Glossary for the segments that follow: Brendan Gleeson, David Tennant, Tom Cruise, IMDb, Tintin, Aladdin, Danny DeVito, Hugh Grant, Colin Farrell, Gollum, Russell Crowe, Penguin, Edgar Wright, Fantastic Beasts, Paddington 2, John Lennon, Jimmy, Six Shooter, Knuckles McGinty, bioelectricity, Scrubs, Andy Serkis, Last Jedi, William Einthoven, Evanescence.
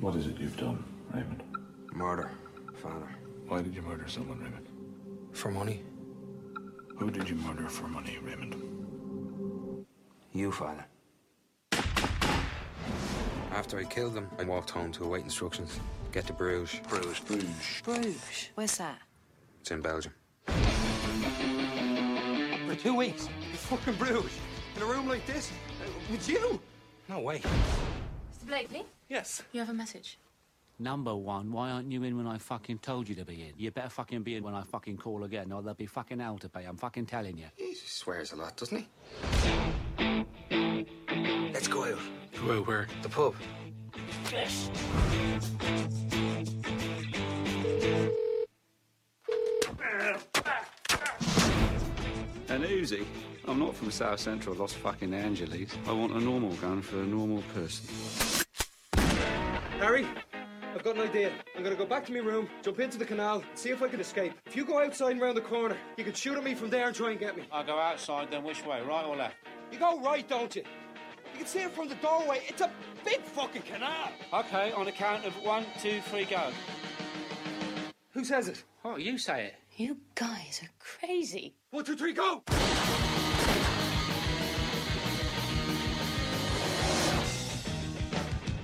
What is it you've done, Raymond? Murder, Father. Why did you murder someone, Raymond? For money. Who did you murder for money, Raymond? You, Father. After I killed them, I walked home to await instructions. Get to Bruges. Bruges. Bruges. Bruges. Where's that? It's in Belgium. For 2 weeks, in fucking Bruges, in a room like this, with you? No way. Mr. Blakely? Yes? You have a message? Number one, why aren't you in when I fucking told you to be in? You better fucking be in when I fucking call again, or there'll be fucking hell to pay, I'm fucking telling you. He swears a lot, doesn't he? Let's go out. Go out where? The pub. Yes. An Uzi? I'm not from South Central Los fucking Angeles. I want a normal gun for a normal person. Harry, I've got an idea. I'm gonna go back to my room, jump into the canal, see if I can escape. If you go outside and round the corner, you can shoot at me from there and try and get me. I'll go outside, then which way, right or left? You go right, don't you? You can see it from the doorway. It's a big fucking canal. Okay, on a count of 1, 2, 3, go. Who says it? Oh, you say it. You guys are crazy. 1, 2, 3, go!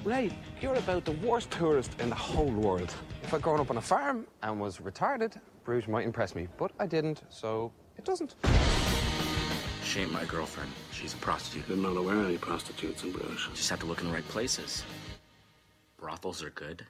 Ray, you're about the worst tourist in the whole world. If I'd grown up on a farm and was retarded, Bruges might impress me, but I didn't, so it doesn't. She ain't my girlfriend. She's a prostitute. Didn't know there were any prostitutes in Bruges. Just have to look in the right places. Brothels are good.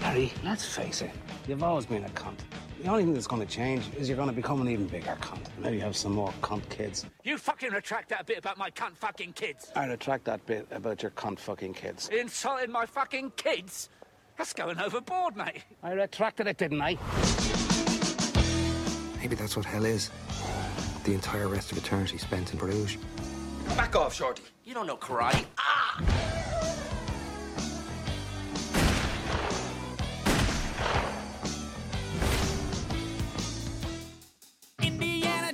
Harry, let's face it, you've always been a cunt. The only thing that's going to change is you're going to become an even bigger cunt. Maybe you have some more cunt kids. You fucking retract that bit about my cunt fucking kids. I retract that bit about your cunt fucking kids. You insulted my fucking kids? That's going overboard, mate. I retracted it, didn't I? Maybe that's what hell is. The entire rest of eternity spent in Bruges. Back off, Shorty. You don't know karate. Ah!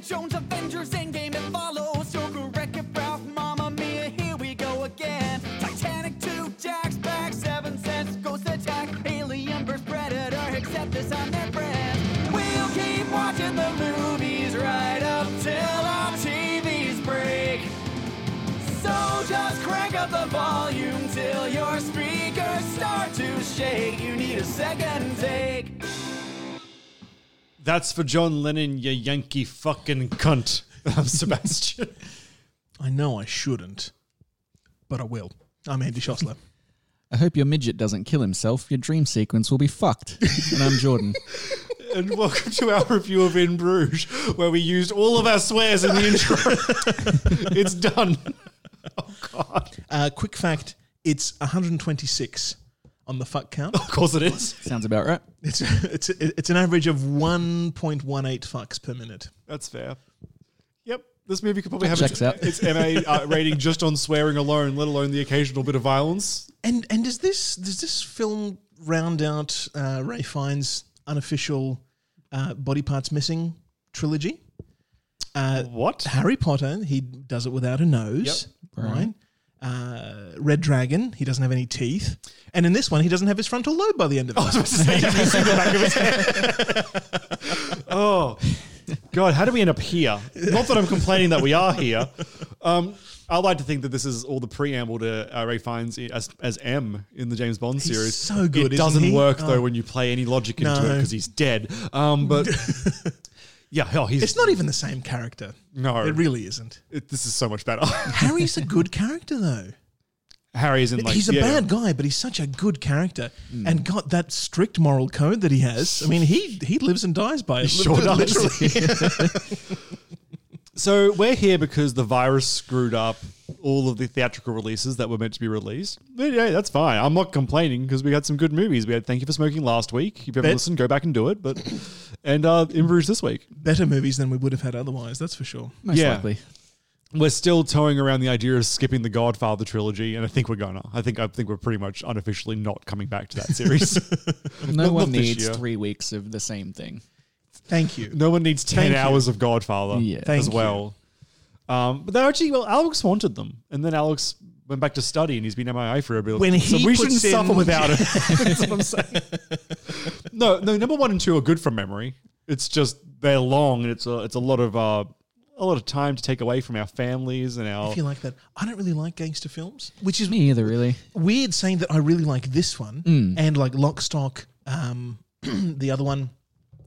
Jones Avengers Endgame, it follows. Joker, Wreck-It Ralph, Mamma Mia, here we go again. Titanic 2, Jack's back, 7 cents, Ghost Attack, Alien vs Predator, except this on their friends. We'll keep watching the movies right up till our TVs break. So just crank up the volume till your speakers start to shake. You need a second take. That's for John Lennon, you Yankee fucking cunt. I'm Sebastian. I know I shouldn't, but I will. I'm Andy Schossler. I hope your midget doesn't kill himself. Your dream sequence will be fucked. And I'm Jordan. And welcome to our review of In Bruges, where we used all of our swears in the intro. It's done. Oh, God. Quick fact, it's 126. On the fuck count. Of course it is. Sounds about right. It's an average of 1.18 fucks per minute. That's fair. Yep. This movie could probably have its MA rating just on swearing alone, let alone the occasional bit of violence. And does this film round out Ray Fiennes' unofficial Body Parts Missing trilogy? What? Harry Potter, he does it without a nose. Yep. Right. Red Dragon, he doesn't have any teeth. And in this one, he doesn't have his frontal lobe by the end of it. I was about to say, he doesn't see the back of his head. Oh, God, how do we end up here? Not that I'm complaining that we are here. I like to think that this is all the preamble to Ray Fiennes as M in the James Bond series. He's so good, It doesn't work, though, when you play any logic into it because he's dead. But... Yeah, it's not even the same character. No. It really isn't. This is so much better. Harry's a good character, though. He's a bad guy, but he's such a good character. Mm. And got that strict moral code that he has. I mean, he lives and dies by it. Sure does. Literally. So we're here because the virus screwed up all of the theatrical releases that were meant to be released. But yeah, that's fine. I'm not complaining because we had some good movies. We had Thank You for Smoking last week. If you haven't listened, go back and do it. But and In Bruges this week. Better movies than we would have had otherwise, that's for sure. Most likely. We're still towing around the idea of skipping the Godfather trilogy, and I think we're gonna. I think we're pretty much unofficially not coming back to that series. No one needs 3 weeks of the same thing. Thank you. No one needs 10 hours of Godfather as well. But they're actually, well, Alex wanted them. And then Alex went back to study and he's been MIA for a bit. So we shouldn't suffer without it. That's what I'm saying. No, number 1 and 2 are good from memory. It's just they're long and it's a lot of time to take away from our families and our... I feel like that. I don't really like gangster films, which is... Me either, really. Weird saying that I really like this one and like Lock Stock, the other one...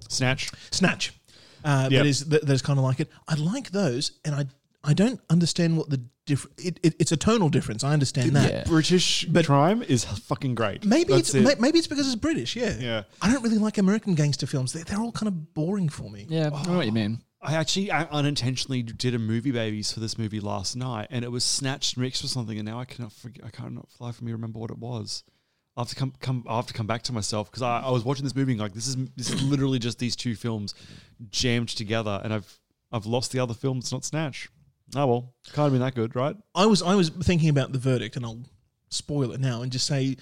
Snatch. Yep. That is kind of like it. I like those, and I don't understand what the difference... It's a tonal difference. I understand that. Yeah. British crime is fucking great. Maybe it's because it's British, yeah. I don't really like American gangster films. They're all kind of boring for me. Yeah, I know what you mean. I unintentionally did a movie babies for this movie last night, and it was Snatch mixed with something, and now I cannot remember what it was. I have to come back to myself because I was watching this movie and like this is literally just these two films jammed together and I've lost the other film that's not Snatch. Oh well, can't have been that good, right? I was thinking about the verdict and I'll spoil it now and just say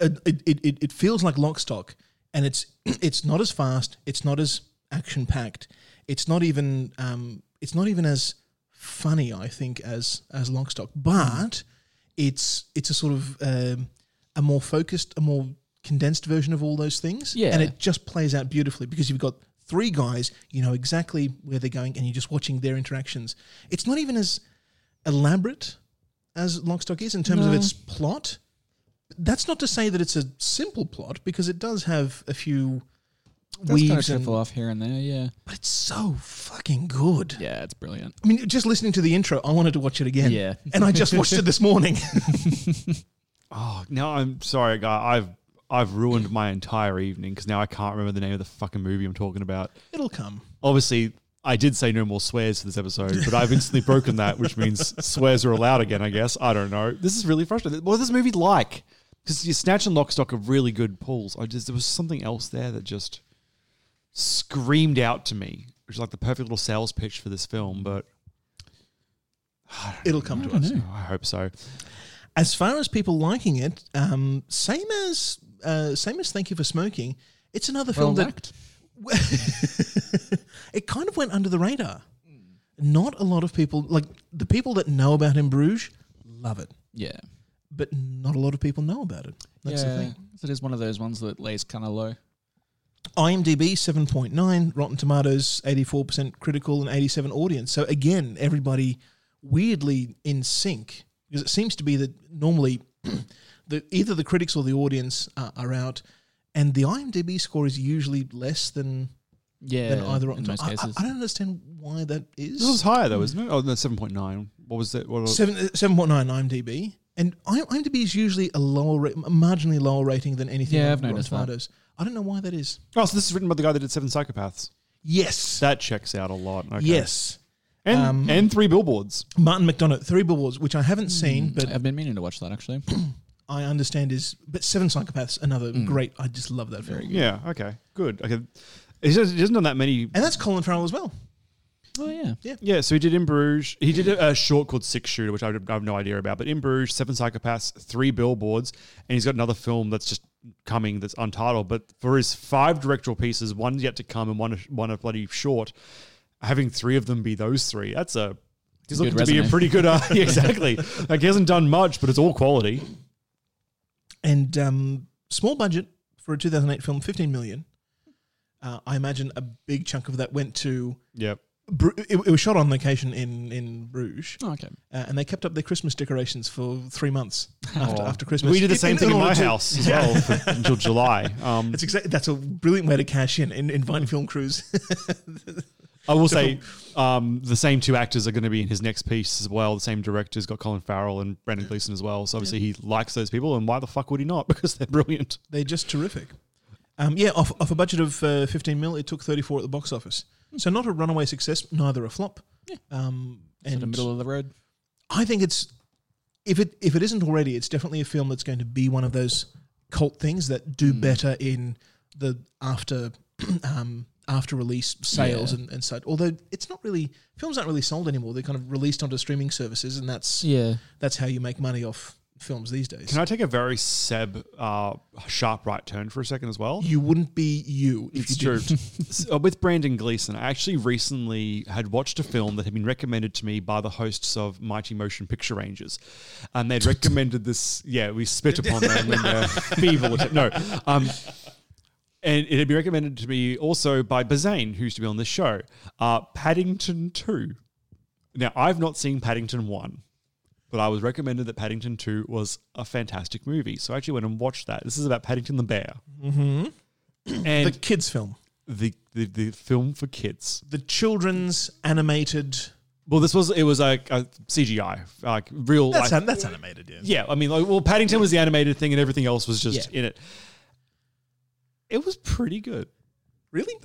it feels like Lock Stock and it's not as fast, it's not as action packed, it's not even as funny I think as Lock Stock, but it's a sort of a more focused, a more condensed version of all those things. Yeah. And it just plays out beautifully because you've got three guys, you know exactly where they're going and you're just watching their interactions. It's not even as elaborate as Lock Stock is in terms of its plot. That's not to say that it's a simple plot because it does have a few weaves kind of shuffle off here and there, yeah. But it's so fucking good. Yeah, it's brilliant. I mean, just listening to the intro, I wanted to watch it again. Yeah. And I just watched it this morning. Oh, now I'm sorry, guy. I've ruined my entire evening because now I can't remember the name of the fucking movie I'm talking about. It'll come. Obviously, I did say no more swears for this episode, but I've instantly broken that, which means swears are allowed again, I guess. I don't know. This is really frustrating. What is this movie like? Because you're snatching Lock Stock of really good pulls. There was something else there that just screamed out to me, which is like the perfect little sales pitch for this film, but... It'll come to us. Oh, I hope so. As far as people liking it, same as Thank You for Smoking, it's another film that it kind of went under the radar. Not a lot of people, like the people that know about In Bruges, love it. Yeah. But not a lot of people know about it. That's the thing. It is one of those ones that lays kind of low. IMDb 7.9, Rotten Tomatoes 84% critical and 87% audience. So again, everybody weirdly in sync. Because it seems to be that normally either the critics or the audience are out, and the IMDb score is usually less than either. In most cases. I don't understand why that is. This was higher though, isn't it? Oh, no, 7.9. What was it? 7.9 IMDb, and IMDb is usually marginally lower rating than anything. Yeah, I've noticed that. I don't know why that is. Oh, so this is written by the guy that did Seven Psychopaths. Yes, that checks out a lot. Okay. Yes. And Three Billboards. Martin McDonagh, Three Billboards, which I haven't seen, but I've been meaning to watch that actually. I understand but Seven Psychopaths, another great. I just love that film. Yeah. Okay. Good. Okay. He doesn't have that many, and that's Colin Farrell as well. Oh yeah. Yeah. Yeah. So he did In Bruges. He did a short called Six Shooter, which I have no idea about. But In Bruges, Seven Psychopaths, Three Billboards, and he's got another film that's just coming that's untitled. But for his 5 directorial pieces, one's yet to come and one a bloody short. Having 3 of them be those 3, he's looking to be a pretty good, exactly. Like he hasn't done much, but it's all quality. And small budget for a 2008 film, 15 million. I imagine a big chunk of that went to... Yep. It was shot on location in Bruges. Oh, okay. And they kept up their Christmas decorations for 3 months after Christmas. We did the same thing in my house as well until July. That's a brilliant way to cash in inviting film crews. I will say the same 2 actors are going to be in his next piece as well. The same director's got Colin Farrell and Brendan Gleeson as well. So obviously he likes those people, and why the fuck would he not? Because they're brilliant. They're just terrific. Off a budget of 15 mil, it took 34 at the box office. So not a runaway success, neither a flop. Yeah. And the middle of the road. I think it's if it isn't already, it's definitely a film that's going to be one of those cult things that do better in the after release sales and such. Although it's not really films aren't really sold anymore. They're kind of released onto streaming services, and that's how you make money off films these days. Can I take a very sharp right turn for a second as well? You wouldn't be you if it's you did. So with Brendan Gleeson, I actually recently had watched a film that had been recommended to me by the hosts of Mighty Motion Picture Rangers, and they'd recommended this. Yeah, we spit upon them in their feeble attempt. No. And it had been recommended to me also by Bazane, who used to be on this show, Paddington 2. Now, I've not seen Paddington 1. But I was recommended that Paddington 2 was a fantastic movie. So I actually went and watched that. This is about Paddington the Bear. Mm-hmm. And the kids' film. The film for kids. The children's animated... Well, it was like a CGI. Like real... That's animated, yeah. Yeah, I mean, Paddington was the animated thing and everything else was just in it. It was pretty good. Really?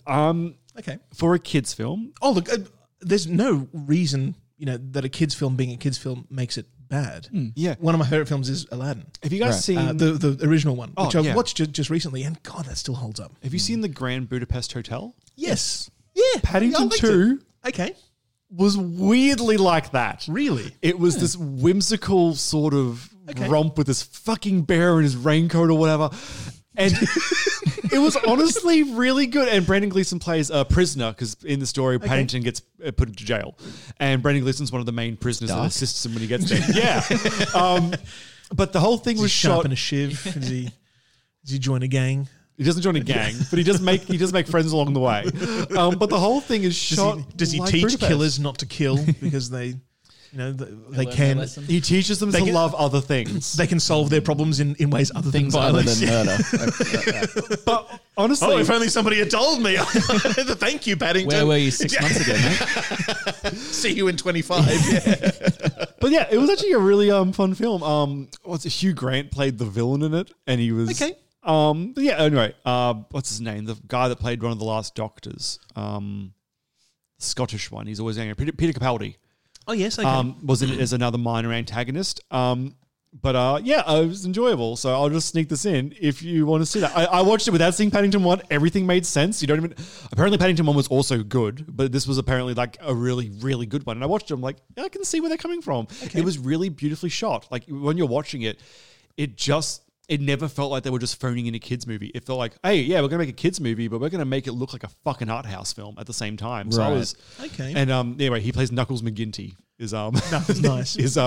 Okay. For a kids' film. Oh, look, there's no reason... You know, that a kids' film being a kids' film makes it bad. Mm. Yeah. One of my favourite films is Aladdin. Have you guys seen... the original one, which I watched just recently, and God, that still holds up. Have you seen The Grand Budapest Hotel? Yes. Yeah. Paddington 2 was weirdly like that. Really? It was this whimsical sort of romp with this fucking bear in his raincoat or whatever. And... It was honestly really good. And Brendan Gleeson plays a prisoner because in the story, Paddington gets put into jail. And Brendan Gleeson's one of the main prisoners and assists him when he gets there. Yeah. But the whole thing was shot. Does he sharpen a shiv? Does he join a gang? He doesn't join a gang, but he does make friends along the way. But the whole thing is shot. Does he like teach killers not to kill because they... You know, they can. He teaches them to love other things. They can solve their problems in ways other than murder. But honestly, if only somebody had told me. Thank you, Paddington. Where were you 6 months ago, mate? See you in 25. Yeah. But yeah, it was actually a really fun film. Hugh Grant played the villain in it, and he was Anyway, what's his name? The guy that played one of the last Doctors, the Scottish one. He's always angry. Peter Capaldi. Oh, yes, was in it as another minor antagonist. It was enjoyable. So I'll just sneak this in if you want to see that. I watched it without seeing Paddington 1. Everything made sense. Apparently Paddington 1 was also good, but this was apparently like a really, really good one. And I watched it. I'm like, I can see where they're coming from. Okay. It was really beautifully shot. Like when you're watching it, it never felt like they were just phoning in a kids movie. It felt like, hey, yeah, we're going to make a kids movie, but we're going to make it look like a fucking art house film at the same time. Right. So I was... Okay. And anyway, he plays Knuckles McGinty is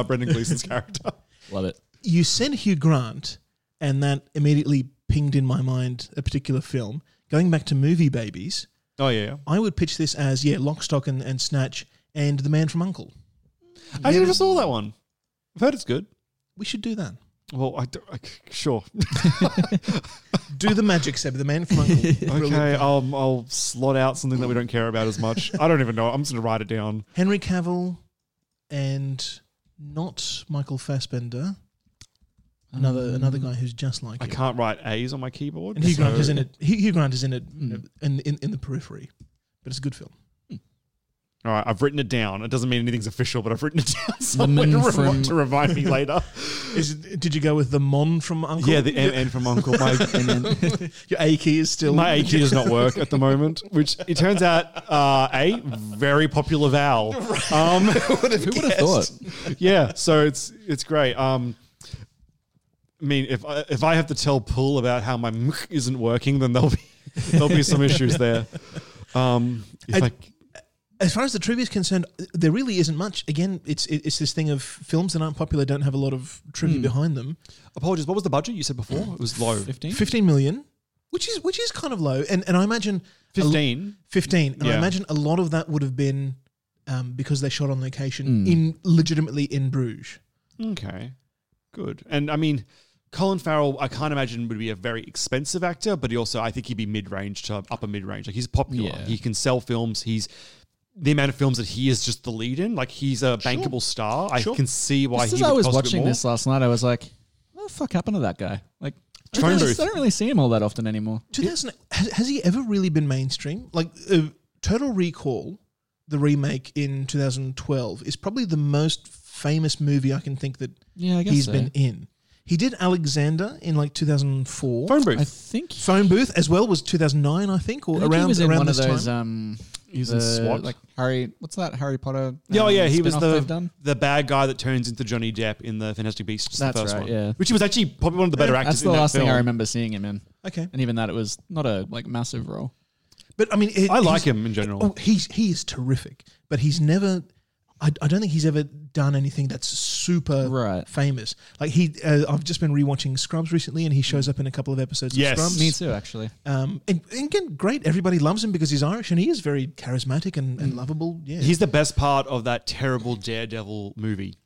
Brendan Gleeson's character. Love it. You said Hugh Grant, and that immediately pinged in my mind a particular film. Going back to movie babies... Oh, yeah. I would pitch this as, Lock, Stock and Snatch and The Man from U.N.C.L.E. I never saw that one. I've heard it's good. We should do that. Well, sure. Do the magic, Seb. The Man from U.N.C.L.E. Okay, I'll slot out something that we don't care about as much. I don't even know. I'm just going to write it down. Henry Cavill and not Michael Fassbender. Another guy who's just like I can't write A's on my keyboard. And Hugh Grant is in it. Hugh Grant is in it in the periphery. But it's a good film. All right, I've written it down. It doesn't mean anything's official, but I've written it down somewhere to remind me later. Did you go with the Mon from U.N.C.L.E.? Yeah, the M from U.N.C.L.E. Your A key is still... My A key does not work at the moment, which it turns out, A, very popular vowel. Right. Who would have thought? Yeah, so it's great. I mean, if I have to tell Paul about how my M isn't working, then there'll be some issues there. As far as the trivia is concerned, there really isn't much. Again, it's this thing of films that aren't popular don't have a lot of trivia behind them. Apologies, what was the budget you said before? It was low. 15? 15 million, which is kind of low. And I imagine... 15. And I imagine a lot of that would have been because they shot on location legitimately in Bruges. Okay, good. And I mean... Colin Farrell, I can't imagine would be a very expensive actor, but I think he'd be mid-range to upper mid-range. Like he's popular. Yeah. He can sell films. He's the amount of films that he is just the lead in. Like he's a bankable star. I can see why he would cost a bit more. I was watching this last night. I was like, what the fuck happened to that guy? Like, I don't really see him all that often anymore. Has he ever really been mainstream? Like Total Recall, the remake in 2012 is probably the most famous movie I can think that he's been in. He did Alexander in like 2004. Phone Booth. I think. Phone Booth as well was 2009, I think, or I think around this time. He was in one of those... He was in SWAT. Like Harry, what's that, Harry Potter? Oh, yeah, he was the bad guy that turns into Johnny Depp in the Fantastic Beasts. That's the first one. Yeah. Which he was actually probably one of the better actors in that film. That's the last thing I remember seeing him in. Okay. And even that, it was not a like massive role. But I mean... I like him in general. Oh, he is terrific, but he's never... I don't think he's ever done anything that's super famous. Like he, I've just been rewatching Scrubs recently, and he shows up in a couple of episodes of Scrubs. Me too, actually. And again, great. Everybody loves him because he's Irish, and he is very charismatic and lovable. Yeah, he's the best part of that terrible Daredevil movie.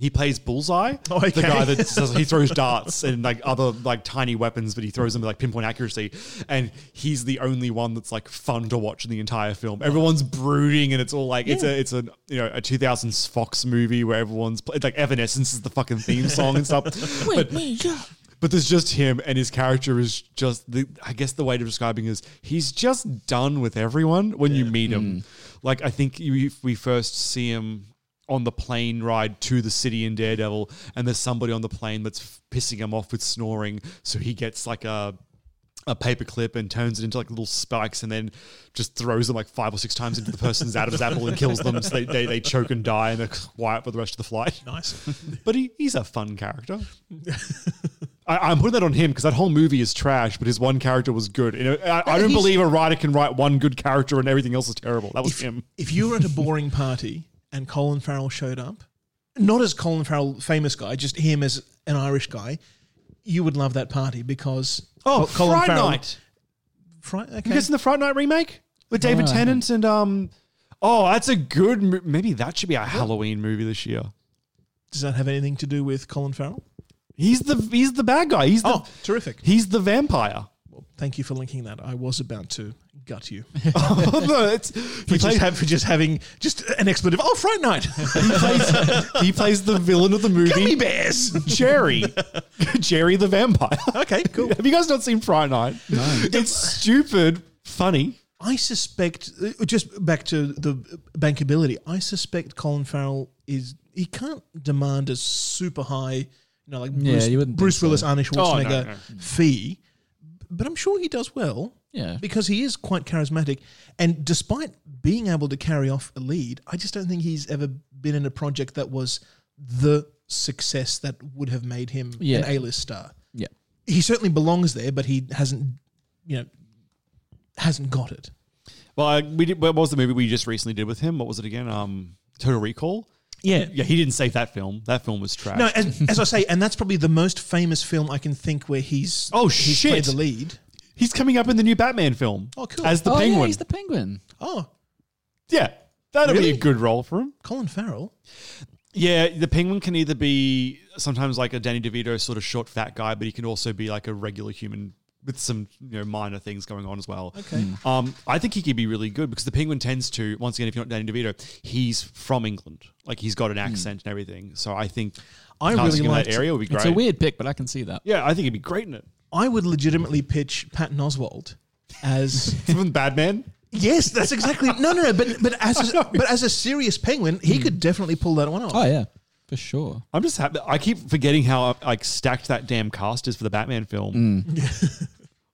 He plays Bullseye, the guy that he throws darts and like other like tiny weapons, but he throws them with like pinpoint accuracy. And he's the only one that's like fun to watch in the entire film. Everyone's brooding, and it's all like it's a 2000s Fox movie where everyone's like Evanescence is the fucking theme song and stuff. But there's just him, and his character is just I guess the way to describing is he's just done with everyone when you meet him. Like I think if we first see him on the plane ride to the city in Daredevil, and there's somebody on the plane that's pissing him off with snoring, so he gets like a paper clip and turns it into like little spikes and then just throws them like 5 or 6 times into the person's Adam's apple and kills them, so they choke and die, and they're quiet for the rest of the flight. Nice. But he's a fun character. I'm putting that on him because that whole movie is trash, but his one character was good. You know, I don't believe a writer can write one good character and everything else is terrible. That was him. If you were at a boring party and Colin Farrell showed up, not as Colin Farrell, famous guy, just him as an Irish guy, you would love that party because... Oh, Colin Fright Night. You guys in the Fright Night remake? With David Tennant and... Oh, that's a good... Maybe that should be a Halloween movie this year. Does that have anything to do with Colin Farrell? He's the bad guy. Terrific. He's the vampire. Well, thank you for linking that. I was about to... gut you. Just an expletive. Oh, Fright Night. He plays the villain of the movie. Gummy bears. Jerry the vampire. Okay, cool. Have you guys not seen Fright Night? No. It's stupid, funny. I suspect, just back to the bankability, I suspect Colin Farrell he can't demand a super high, like Bruce Willis, Arnie Schwarzenegger fee, but I'm sure he does well. Yeah, because he is quite charismatic, and despite being able to carry off a lead, I just don't think he's ever been in a project that was the success that would have made him an A-list star. Yeah, he certainly belongs there, but he hasn't got it. Well, what was the movie we just recently did with him? What was it again? Total Recall. Yeah, he didn't save that film. That film was trash. No, as I say, and that's probably the most famous film I can think where he's played the lead. He's coming up in the new Batman film. Oh, cool. As the Penguin. Yeah, he's the Penguin. Oh. Yeah. That'll be a good role for him. Colin Farrell. Yeah, the Penguin can either be sometimes like a Danny DeVito sort of short fat guy, but he can also be like a regular human with some minor things going on as well. Okay. I think he could be really good because the Penguin tends to, once again, if you're not Danny DeVito, he's from England. Like he's got an accent and everything. So I think casting in that area would be great. It's a weird pick, but I can see that. Yeah, I think he'd be great in it. I would legitimately pitch Patton Oswalt as from Batman. Yes, that's exactly but as a serious Penguin, he could definitely pull that one off. Oh yeah, for sure. I'm just happy. I keep forgetting how like stacked that damn cast is for the Batman film. Mm.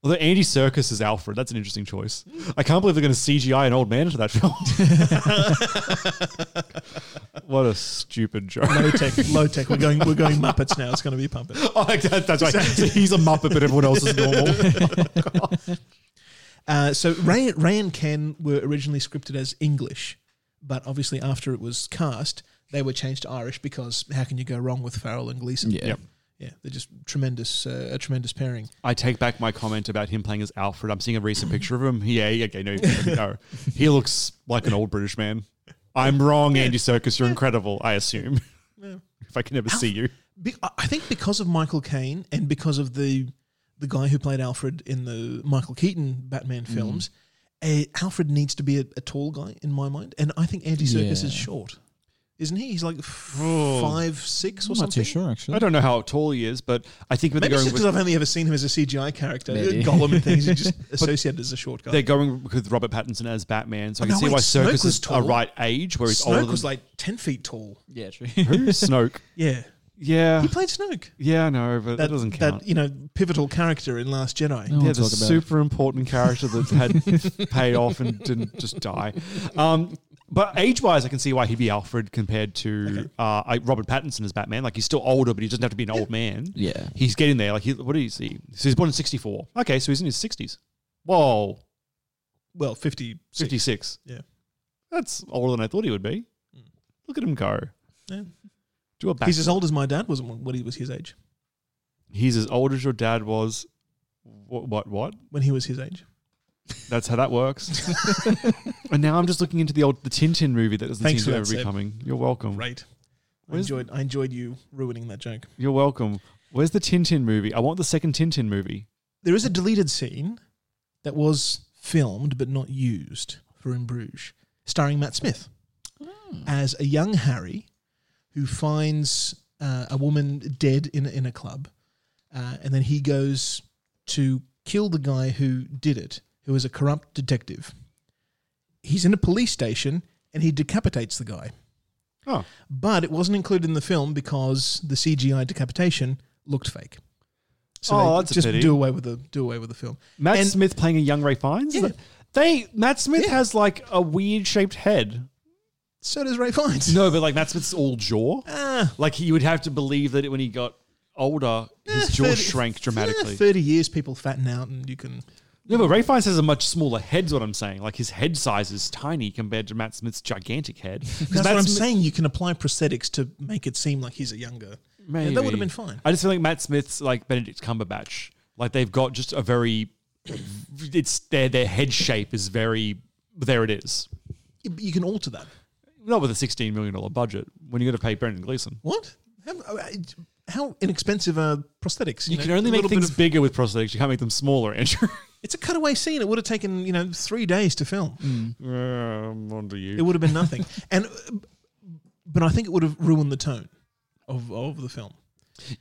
Although Andy Serkis is Alfred, that's an interesting choice. I can't believe they're going to CGI an old man into that film. What a stupid joke! Low tech. We're going Muppets now. It's going to be pumping. Oh, that's right. So he's a Muppet, but everyone else is normal. Oh, so Ray and Ken were originally scripted as English, but obviously after it was cast, they were changed to Irish because how can you go wrong with Farrell and Gleeson? Yeah. Yep. Yeah, they're just a tremendous pairing. I take back my comment about him playing as Alfred. I'm seeing a recent picture of him. No. He looks like an old British man. I'm wrong, Andy Serkis. You're incredible, I assume. Yeah. If I can ever see you. I think because of Michael Caine and because of the guy who played Alfred in the Michael Keaton Batman films, Alfred needs to be a tall guy in my mind. And I think Andy Serkis is short. isn't he? He's like 5'6" or I'm something. I'm not too sure, actually. I don't know how tall he is, but I think maybe it's because I've only ever seen him as a CGI character. Maybe. Gollum and things, he's just associated as a short guy. They're going with Robert Pattinson as Batman, so I can see why Serkis is a right age where he's Snoke older. Snoke was like 10 feet tall. Yeah, true. Who is Snoke? Yeah. Yeah. He played Snoke. Yeah, I know, but that doesn't count. That, you know, pivotal character in Last Jedi. No, yeah, the super important character that had paid off and didn't just die. But age-wise, I can see why he'd be Alfred compared to Robert Pattinson as Batman. Like, he's still older, but he doesn't have to be an old man. Yeah. He's getting there. Like, what is he? So he's born in 1964. Okay, so he's in his 60s. Whoa. Well, 56. Yeah. That's older than I thought he would be. Mm. Look at him go. Yeah. He's as old as my dad was when he was his age. He's as old as your dad was, what? When he was his age. That's how that works. And now I'm just looking into the Tintin movie that doesn't seem to ever be coming. You're welcome. Right. I enjoyed you ruining that joke. You're welcome. Where's the Tintin movie? I want the second Tintin movie. There is a deleted scene that was filmed but not used for In Bruges, starring Matt Smith as a young Harry who finds a woman dead in a club, and then he goes to kill the guy who did it, who is a corrupt detective. He's in a police station, and he decapitates the guy. Oh. But it wasn't included in the film because the CGI decapitation looked fake. So that's a pity. Just do away with the film. Matt Smith playing a young Ralph Fiennes? Yeah. Matt Smith has like a weird-shaped head. So does Ralph Fiennes. No, but like Matt Smith's all jaw. Like you would have to believe that when he got older, his jaw shrank dramatically. 30 years, people fatten out and you can... No, but Ralph Fiennes has a much smaller head is what I'm saying. Like his head size is tiny compared to Matt Smith's gigantic head. That's what I'm saying. You can apply prosthetics to make it seem like he's a younger... Maybe. Yeah, that would have been fine. I just feel like Matt Smith's like Benedict Cumberbatch. Like they've got just a very... It's their head shape is very... There it is. You can alter that. Not with a $16 million budget when you're going to pay Brendan Gleeson. What? How inexpensive are prosthetics? You can only make things bigger with prosthetics. You can't make them smaller, Andrew. It's a cutaway scene. It would have taken 3 days to film. Onto you. It would have been nothing. But I think it would have ruined the tone of the film.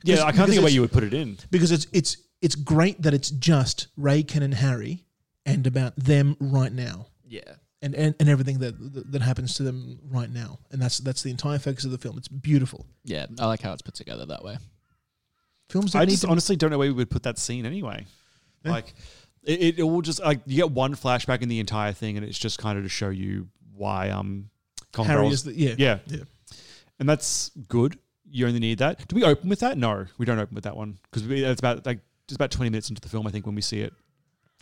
Because, I can't think of where you would put it in. Because it's great that it's just Ray, Ken and Harry and about them right now. Yeah. And everything that happens to them right now. And that's the entire focus of the film. It's beautiful. Yeah, I like how it's put together that way. I honestly don't know where we would put that scene anyway. Yeah. Like, it all just... like you get one flashback in the entire thing and it's just kind of to show you why... Harry is the... Yeah. And that's good. You only need that. Do we open with that? No, we don't open with that one. Because it's about 20 minutes into the film, I think, when we see it.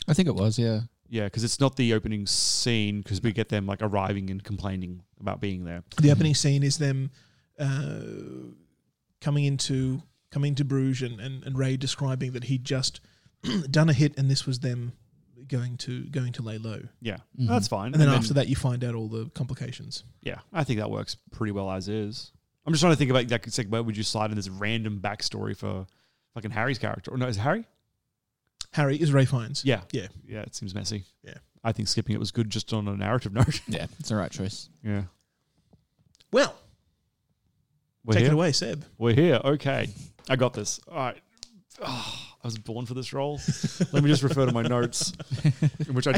I think it was, yeah. Yeah, because it's not the opening scene because we get them like arriving and complaining about being there. The opening scene is them coming into Bruges and Ray describing that he'd just done a hit and this was them going to lay low. Yeah, that's fine. And then after that you find out all the complications. Yeah, I think that works pretty well as is. I'm just trying to think about that. Like, where would you slide in this random backstory for fucking Harry's character? Or no, is it Harry? Harry is Ralph Fiennes. Yeah. It seems messy. Yeah, I think skipping it was good just on a narrative note. Yeah, it's the right choice. Yeah. Well, take it away, Seb. We're here. Okay, I got this. All right. I was born for this role. Let me just refer to my notes, in which I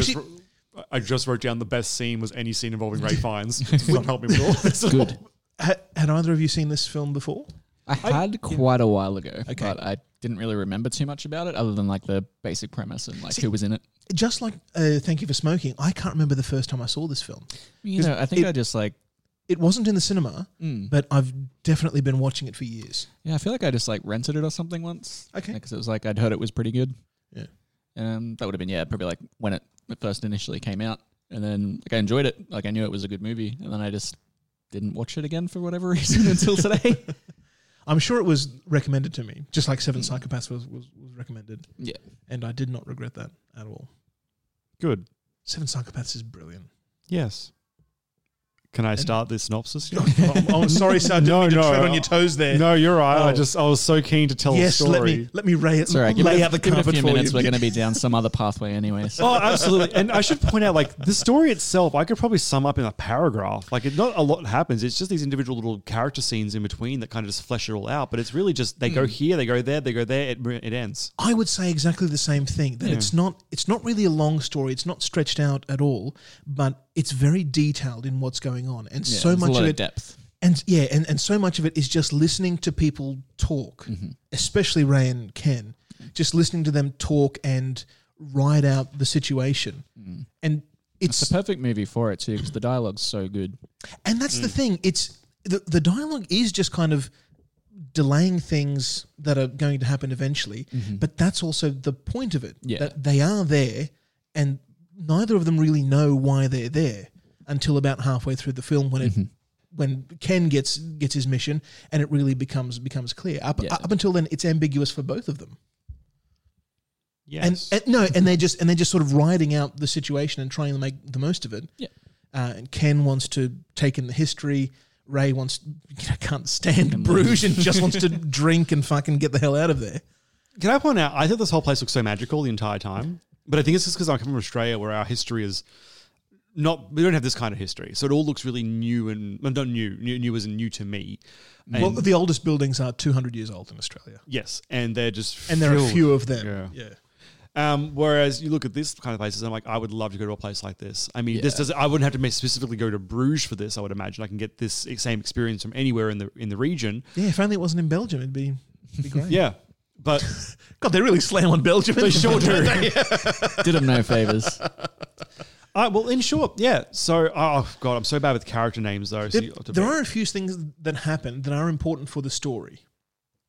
just wrote down the best scene was any scene involving Ralph Fiennes. It's not helping me at all. It's good. Had either of you seen this film before? I had quite a while ago, but I didn't really remember too much about it other than like the basic premise and like who was in it. Just like Thank You for Smoking, I can't remember the first time I saw this film. You know, I think it wasn't in the cinema, but I've definitely been watching it for years. Yeah, I feel like I just like rented it or something once. Okay. Because it was like I'd heard it was pretty good. Yeah. That would have been, probably like when it first initially came out. And then like I enjoyed it. Like I knew it was a good movie. And then I just didn't watch it again for whatever reason until today. I'm sure it was recommended to me, just like Seven Psychopaths was recommended. Yeah. And I did not regret that at all. Good. Seven Psychopaths is brilliant. Yes. Can I start this synopsis? I'm sorry, sir. I didn't mean to tread on your toes there. No, you're right. Oh. I was so keen to tell a story. Yes, let me ray it. Sorry, lay out the carpet for you. In a few minutes, we're going to be down some other pathway anyway. So. Oh, absolutely. And I should point out, the story itself, I could probably sum up in a paragraph. Not a lot happens. It's just these individual little character scenes in between that kind of just flesh it all out. But it's really just they go here, they go there, it ends. I would say exactly the same thing. That it's not really a long story. It's not stretched out at all. But it's very detailed in what's going on, and so much of it depth, and so much of it is just listening to people talk, especially Ray and Ken, just listening to them talk and ride out the situation, and it's the perfect movie for it too because the dialogue's so good. And that's the thing; it's the dialogue is just kind of delaying things that are going to happen eventually, but that's also the point of it that they are there and. Neither of them really know why they're there until about halfway through the film when Ken gets his mission and it really becomes clear. Up until then, it's ambiguous for both of them. Yes. And they're just sort of riding out the situation and trying to make the most of it. Yeah. And Ken wants to take in the history. Ray can't stand Bruges and just wants to drink and fucking get the hell out of there. Can I point out? I thought this whole place looked so magical the entire time. But I think it's just because I come from Australia where our history is not... We don't have this kind of history. So it all looks really new and... Well, not new. New as in new to me. And well, the oldest buildings are 200 years old in Australia. Yes. And they're just... And there are a few of them. Yeah. Whereas you look at this kind of places, I'm like, I would love to go to a place like this. I mean, I wouldn't have to specifically go to Bruges for this, I would imagine. I can get this same experience from anywhere in the region. Yeah, if only it wasn't in Belgium, it'd be great. Yeah. But God, they really slam on Belgium. They sure do. Did them no favours. Well, in short, yeah. So, I'm so bad with character names, though. There are a few things that happen that are important for the story.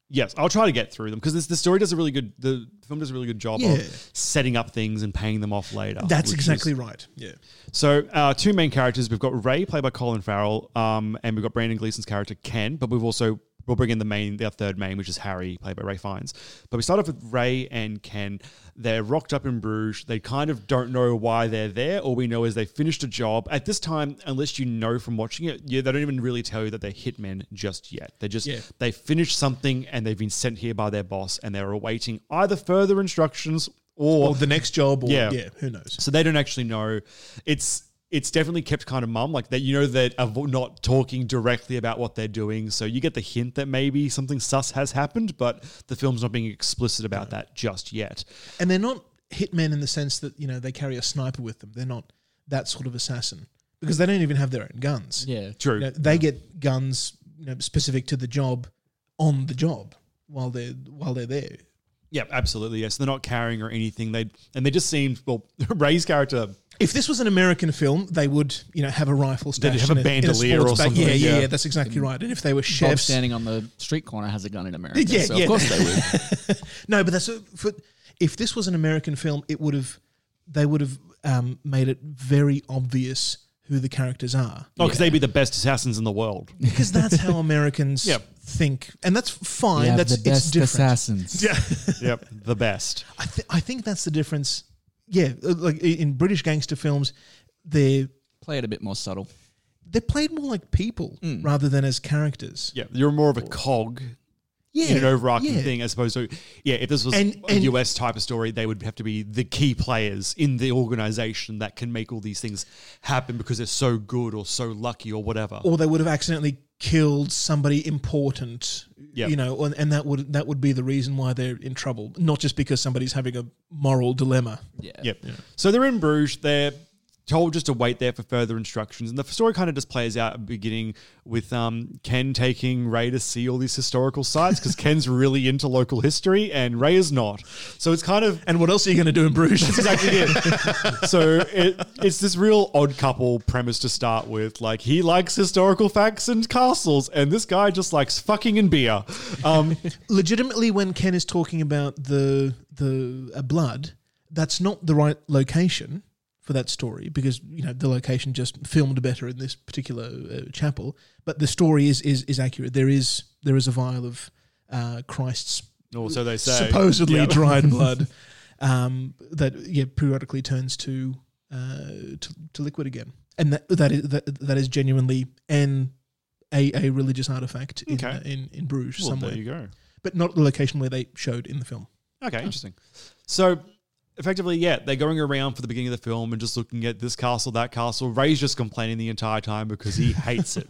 Yes, I'll try to get through them because the story does a really good. The film does a really good job of setting up things and paying them off later. That's exactly right. Yeah. So, two main characters. We've got Ray, played by Colin Farrell, and we've got Brendan Gleeson's character Ken. But we've also we'll bring in our third main, which is Harry, played by Ralph Fiennes. But we start off with Ray and Ken. They're rocked up in Bruges. They kind of don't know why they're there. All we know is they finished a job. At this time, unless you know from watching it, they don't even really tell you that they're hitmen just yet. They just they finished something and they've been sent here by their boss and they're awaiting either further instructions or the next job. Or who knows? So they don't actually know. It's definitely kept kind of mum, like that. You know, they're not talking directly about what they're doing, so you get the hint that maybe something sus has happened, but the film's not being explicit about that just yet. And they're not hitmen in the sense that they carry a sniper with them. They're not that sort of assassin because they don't even have their own guns. Yeah, true. They get guns specific to the job on the job while they're there. Yeah, absolutely. Yes, they're not carrying or anything. They just seemed Ray's character. If this was an American film, they would, have a rifle stash. They'd have a bandolier or something. Yeah, that's exactly right. And if they were chefs... Bob standing on the street corner has a gun in America, of course they would. No, but if this was an American film, they would have made it very obvious who the characters are. Oh, because they'd be the best assassins in the world. Because that's how Americans think. And that's fine. That's the best assassins. Yeah. Yep, the best. I think that's the difference... Yeah, like in British gangster films, they're... Play it a bit more subtle. They're played more like people rather than as characters. Yeah, you're more of a cog in an overarching thing as opposed to... Yeah, if this was a US type of story, they would have to be the key players in the organisation that can make all these things happen because they're so good or so lucky or whatever. Or they would have accidentally killed somebody important, and that would be the reason why they're in trouble, not just because somebody's having a moral dilemma. Yeah. So they're in Bruges. They're told just to wait there for further instructions, and the story kind of just plays out at the beginning with Ken taking Ray to see all these historical sites because Ken's really into local history and Ray is not. So it's kind of... And what else are you going to do in Bruges? That's exactly it. So it's this real odd couple premise to start with. Like, he likes historical facts and castles and this guy just likes fucking and beer. Legitimately, when Ken is talking about the blood, that's not the right location for that story because the location just filmed better in this particular chapel, but the story is accurate. There is a vial of Christ's supposedly dried blood that periodically turns to liquid again. and that is genuinely a religious artifact in Bruges somewhere. There you go. But not the location where they showed in the film. Okay, interesting. So effectively, they're going around for the beginning of the film and just looking at this castle, that castle. Ray's just complaining the entire time because he hates it.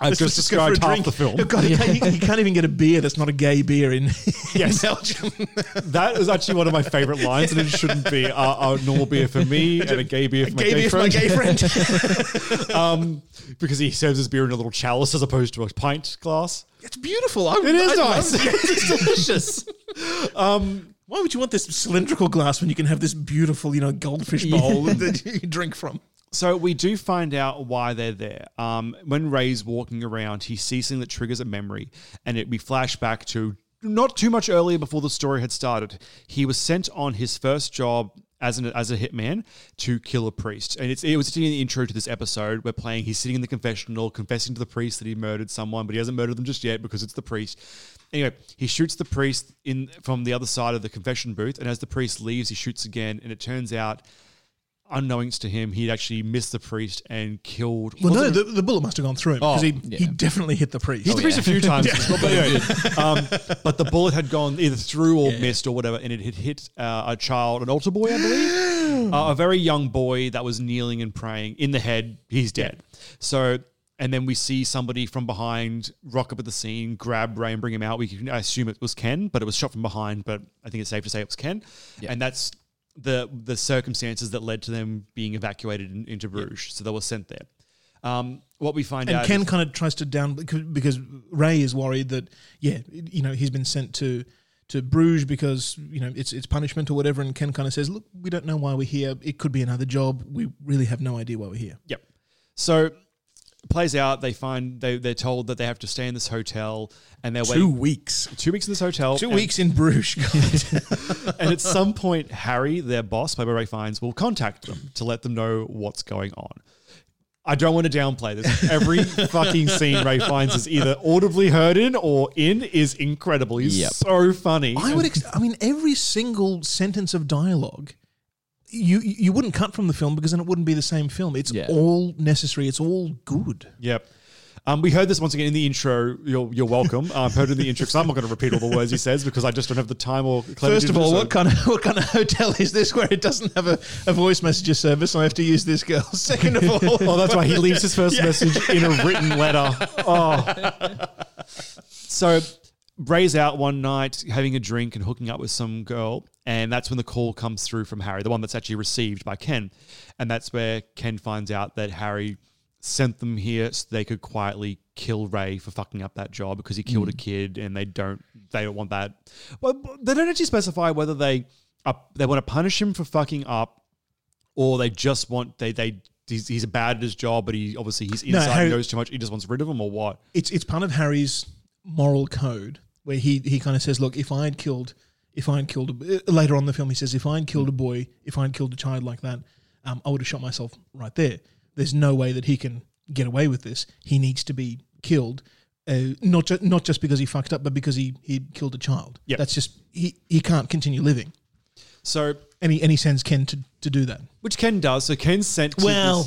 I've just described half the film. God, he can't even get a beer that's not a gay beer in Belgium. That is actually one of my favourite lines, and it shouldn't be a normal beer for me and a gay beer for my gay friend. Because he serves his beer in a little chalice as opposed to a pint glass. It's beautiful. It is nice. It's delicious. Why would you want this cylindrical glass when you can have this beautiful, goldfish bowl that you drink from? So we do find out why they're there. When Ray's walking around, he sees something that triggers a memory, and we flash back to not too much earlier before the story had started. He was sent on his first job as a hitman to kill a priest. And it was sitting in the intro to this episode. We're playing, he's sitting in the confessional, confessing to the priest that he murdered someone, but he hasn't murdered them just yet because it's the priest. Anyway, he shoots the priest from the other side of the confession booth, and as the priest leaves, he shoots again, and it turns out, unknowingst to him, he'd actually missed the priest and killed... Well, no, the bullet must have gone through him because he definitely hit the priest. He's the priest a few times. But the bullet had gone either through or missed or whatever, and it had hit a child, an altar boy, I believe, a very young boy that was kneeling and praying in the head. He's dead. So... And then we see somebody from behind rock up at the scene, grab Ray and bring him out. I assume it was Ken, but it was shot from behind, but I think it's safe to say it was Ken. Yep. And that's the circumstances that led to them being evacuated into Bruges. Yep. So they were sent there. What we find out... And Ken kind of tries to because Ray is worried that, he's been sent to Bruges because, it's punishment or whatever. And Ken kind of says, look, we don't know why we're here. It could be another job. We really have no idea why we're here. Yep. So... plays out, they're told that they have to stay in this hotel and they're waiting 2 weeks. 2 weeks in this hotel. 2 weeks in Bruges. And at some point, Harry, their boss, played by Ralph Fiennes, will contact them to let them know what's going on. I don't want to downplay this. Every fucking scene Ralph Fiennes is either audibly heard in or in is incredible. He's so funny. Every single sentence of dialogue... You wouldn't cut from the film because then it wouldn't be the same film. It's all necessary. It's all good. Yep. We heard this once again in the intro. You're welcome. I've heard in the intro because I'm not going to repeat all the words he says because I just don't have the time or clarity. First of all, what kind of hotel is this where it doesn't have a voice messenger service? I have to use this girl. Second of all, that's why he leaves his first message in a written letter. Oh, so. Ray's out one night having a drink and hooking up with some girl, and that's when the call comes through from Harry, the one that's actually received by Ken, and that's where Ken finds out that Harry sent them here so they could quietly kill Ray for fucking up that job because he killed a kid, and they don't want that. Well, they don't actually specify whether they want to punish him for fucking up or they just want he's bad at his job, but he obviously he's inside Harry, knows too much. He just wants rid of him or what? It's part of Harry's moral code where he kind of says, look, later on in the film, he says, if I'd killed a child like that, I would have shot myself right there. There's no way that he can get away with this. He needs to be killed. Not just because he fucked up, but because he killed a child. Yep. That's just, he can't continue living. So, and he sends Ken to do that. Which Ken does. So Ken's sent to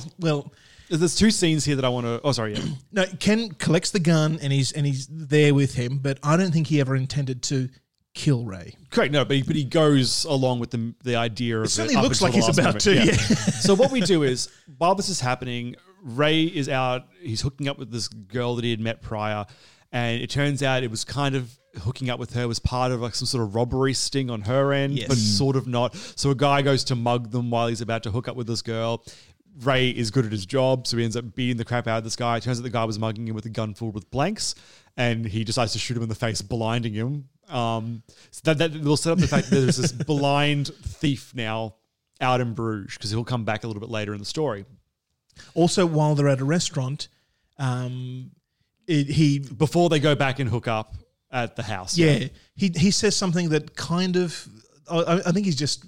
there's two scenes here that I want to... Oh, sorry, yeah. No, Ken collects the gun and he's there with him, but I don't think he ever intended to kill Ray. Correct, no, but he goes along with the idea of... It certainly looks like he's about to, yeah. So what we do is, while this is happening, Ray is out, he's hooking up with this girl that he had met prior, and it turns out it was kind of... hooking up with her was part of like some sort of robbery sting on her end, but sort of not. So a guy goes to mug them while he's about to hook up with this girl. Ray is good at his job, so he ends up beating the crap out of this guy. It turns out the guy was mugging him with a gun full with blanks, and he decides to shoot him in the face, blinding him. So that will set up the fact that there's this blind thief now out in Bruges, because he'll come back a little bit later in the story. Also, while they're at a restaurant, before they go back and hook up at the house. Yeah, right? He says something that kind of... I think he's just...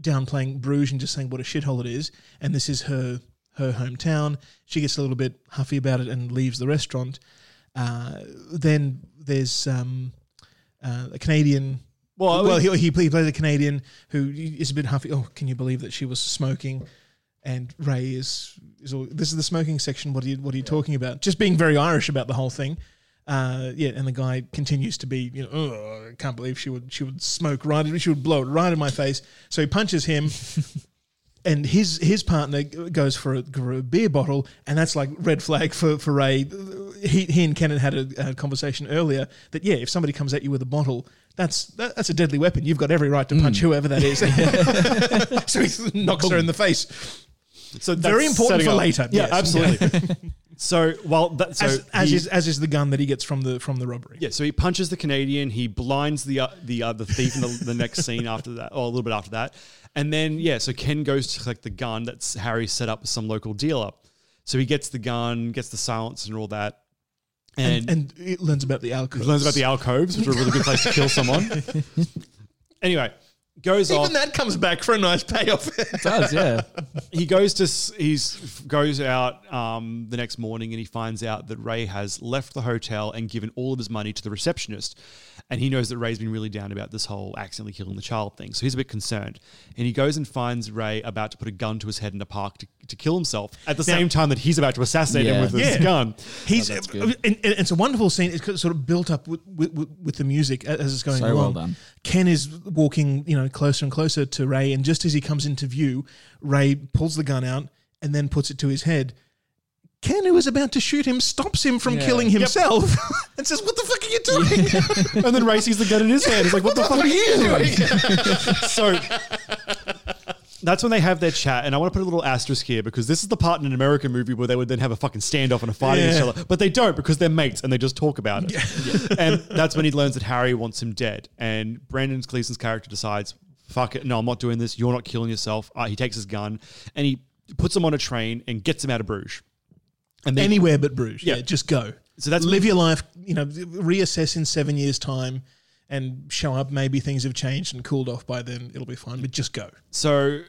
downplaying Bruges and just saying what a shithole it is, and this is her hometown. She gets a little bit huffy about it and leaves the restaurant. Then there's a Canadian... Well, he plays a Canadian who is a bit huffy. Oh, can you believe that she was smoking? And Ray is all, this is the smoking section. What are you talking about? Just being very Irish about the whole thing. And the guy continues to be, I can't believe she would smoke right, she would blow it right in my face. So he punches him, and his partner goes for a beer bottle, and that's like red flag for Ray. He and Kenan had a conversation earlier that if somebody comes at you with a bottle, that's a deadly weapon. You've got every right to punch whoever that is. So he knocks her in the face. So that's very important for later. Yeah, yes. Absolutely. As is the gun that he gets from the robbery. Yeah, so he punches the Canadian, he blinds the thief in the next scene after that, or a little bit after that, and then so Ken goes to collect the gun that's Harry set up with some local dealer. So he gets the gun, gets the silence and all that, and it learns about the alcoves. Which are a really good place to kill someone. Anyway. Goes off. Even that comes back for a nice payoff. It does, yeah. He goes out the next morning, and he finds out that Ray has left the hotel and given all of his money to the receptionist. And he knows that Ray's been really down about this whole accidentally killing the child thing. So he's a bit concerned. And he goes and finds Ray about to put a gun to his head in a park to kill himself at the same time that he's about to assassinate him with his gun. It's a wonderful scene. It's sort of built up with the music as it's going along. Well done. Ken is walking, closer and closer to Ray, and just as he comes into view, Ray pulls the gun out and then puts it to his head. Ken, who is about to shoot him, stops him from killing himself and says, "What the fuck are you doing?" And then Ray sees the gun in his hand. He's like, what the fuck are you doing? So that's when they have their chat, and I want to put a little asterisk here because this is the part in an American movie where they would then have a fucking standoff and a fight against each other, but they don't because they're mates and they just talk about it. Yeah. And that's when he learns that Harry wants him dead, and Brendan Gleeson's character decides, fuck it, no, I'm not doing this. You're not killing yourself. He takes his gun and he puts him on a train and gets him out of Bruges. And then, anywhere but Bruges. Yeah, just go. So that's live your life. Reassess in 7 years' time, and show up. Maybe things have changed and cooled off by then. It'll be fine. But just go. So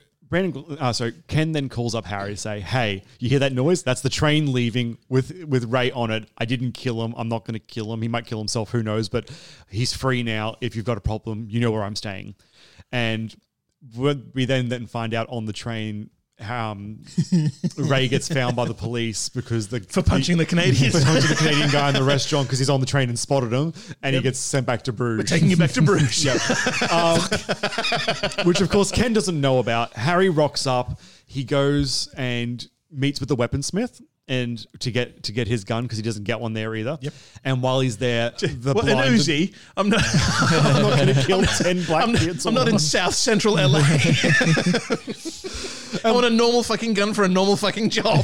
Ken then calls up Harry to say, "Hey, you hear that noise? That's the train leaving with Ray on it. I didn't kill him. I'm not going to kill him. He might kill himself. Who knows? But he's free now. If you've got a problem, you know where I'm staying." And we then find out on the train. Ray gets found by the police because for punching the Canadian guy in the restaurant because he's on the train and spotted him, and he gets sent back to Bruges. We're taking him back to Bruges, which of course Ken doesn't know about. Harry rocks up. He goes and meets with the weaponsmith and to get his gun because he doesn't get one there either. Yep. And while he's there, an Uzi. I'm not going to kill 10 black kids. I'm not in South Central LA. I want a normal fucking gun for a normal fucking job.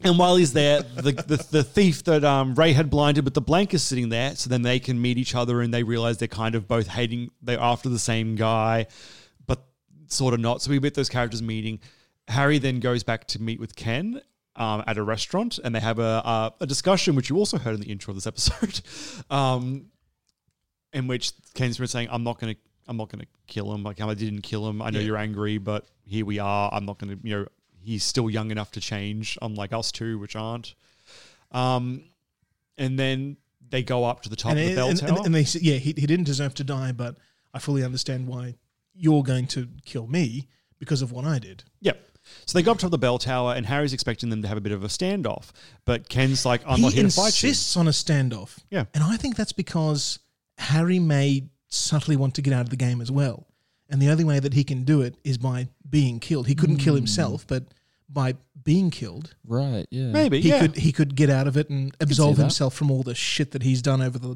And while he's there, the thief that Ray had blinded with the blank is sitting there. So then they can meet each other, and they realize they're kind of both hating. They're after the same guy, but sort of not. So we get those characters meeting. Harry then goes back to meet with Ken at a restaurant, and they have a discussion, which you also heard in the intro of this episode, in which Ken's saying, "I'm not going to kill him. Like, I didn't kill him. I know you're angry, but here we are. I'm not going to, he's still young enough to change, unlike us two, which aren't." And then they go up to the top of the bell tower. And they say, he didn't deserve to die, but I fully understand why you're going to kill me because of what I did. Yeah. So they go up to the bell tower, and Harry's expecting them to have a bit of a standoff. But Ken's like, I'm not here to fight you. He insists on a standoff. Yeah. And I think that's because Harry may subtly want to get out of the game as well. And the only way that he can do it is by being killed. He couldn't kill himself, but by being killed. Right, yeah. Maybe, He could get out of it and absolve himself from all the shit that he's done over the,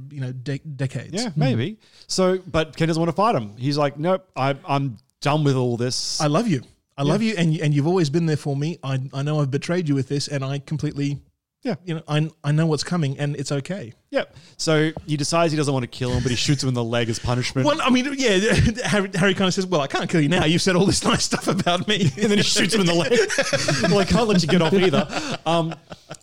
decades. Yeah, maybe. So, but Ken doesn't want to fight him. He's like, nope, I'm done with all this. I love you. I love you, and you've always been there for me. I know I've betrayed you with this, and I completely... Yeah, I know what's coming, and it's okay. Yeah, so he decides he doesn't want to kill him, but he shoots him in the leg as punishment. Well, Harry kind of says, "Well, I can't kill you now. You've said all this nice stuff about me," and then he shoots him in the leg. Well, I can't let you get off either.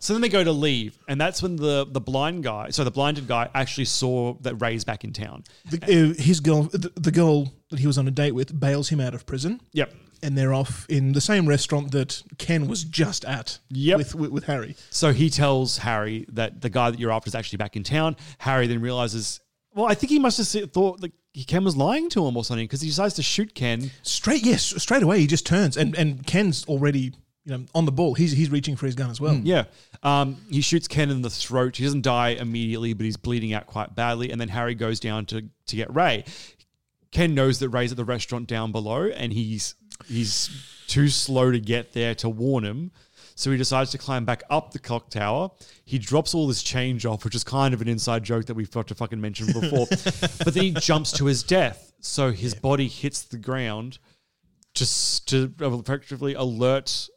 So then they go to leave, and that's when the blinded guy, actually saw that Ray's back in town. The girl that he was on a date with, bails him out of prison. Yep. And they're off in the same restaurant that Ken was just at with Harry. So he tells Harry that the guy that you're after is actually back in town. Harry then realizes, well, I think he must have thought that Ken was lying to him or something because he decides to shoot Ken. Straight away he just turns and Ken's already you know, on the ball. He's reaching for his gun as well. He shoots Ken in the throat. He doesn't die immediately, but he's bleeding out quite badly. And then Harry goes down to get Ray. Ken knows that Ray's at the restaurant down below, and he's too slow to get there to warn him. So he decides to climb back up the clock tower. He drops all his change off, which is kind of an inside joke that we forgot to fucking mention before. But then he jumps to his death. So his body hits the ground just to effectively alert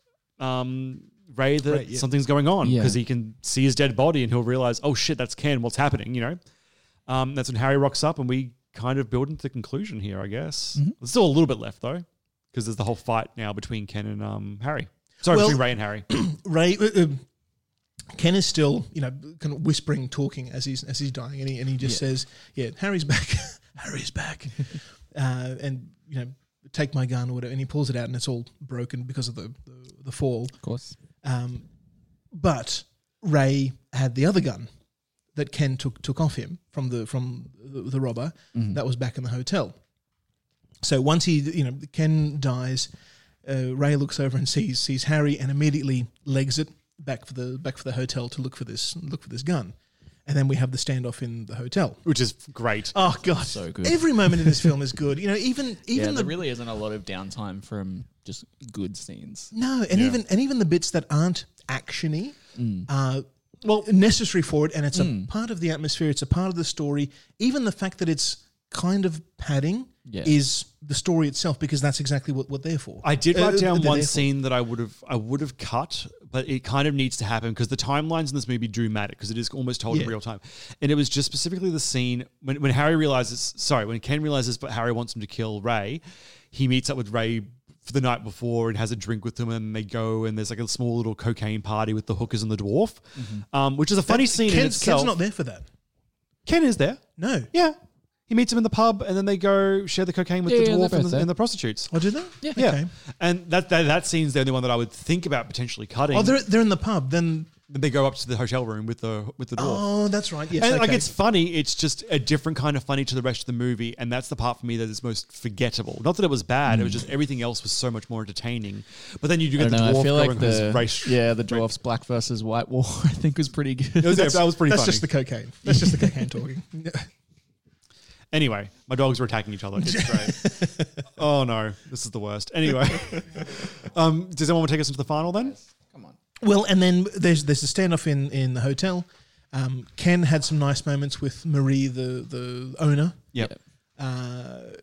Ray that something's going on, because he can see his dead body and he'll realize, oh shit, that's Ken. What's happening? You know, that's when Harry rocks up, and we kind of build into the conclusion here, I guess. Mm-hmm. There's still a little bit left though, because there's the whole fight now between Ken and Harry. Sorry, between Ray and Harry. Ken is still, you know, kind of whispering, talking as he's dying, and he just says, Harry's back, Harry's back, and, you know, take my gun or whatever, and he pulls it out and it's all broken because of the fall. Of course. But Ray had the other gun that Ken took off him from the robber that was back in the hotel. So once he, you know, Ken dies. Ray looks over and sees Harry and immediately legs it back for the hotel to look for this gun, and then we have the standoff in the hotel, which is great. Oh god, so good. Every moment in this film is good. You know, even there really isn't a lot of downtime from just good scenes. No, and even the bits that aren't actiony are necessary for it, and it's a part of the atmosphere. It's a part of the story. Even the fact that it's kind of padding is the story itself, because that's exactly what they're for. I did write down one scene that I would have cut, but it kind of needs to happen because the timelines in this movie do matter, because it is almost told in real time. And it was just specifically the scene when when Ken realizes but Harry wants him to kill Ray, he meets up with Ray for the night before and has a drink with him, and they go and there's like a small little cocaine party with the hookers and the dwarf, which is a funny scene in itself. Ken's not there for that. Ken is there. No. Yeah. He meets him in the pub, and then they go share the cocaine with the dwarf and the prostitutes. Oh, do they? Yeah. Okay. And that scene's the only one that I would think about potentially cutting. Oh, they're in the pub. Then they go up to the hotel room with the dwarf. Oh, that's right. Yes, and it's funny. It's just a different kind of funny to the rest of the movie, and that's the part for me that is most forgettable. Not that it was bad. It was just everything else was so much more entertaining. But then you do get the dwarf going like his race. Yeah, the dwarf's black versus white war I think was pretty good. That was pretty funny. That's just the cocaine. That's just the cocaine talking. Anyway, my dogs were attacking each other. It's great. Oh, no. This is the worst. Anyway. Does anyone want to take us into the final then? Yes. Come on. Well, and then there's the standoff in the hotel. Ken had some nice moments with Marie, the owner. Yep. And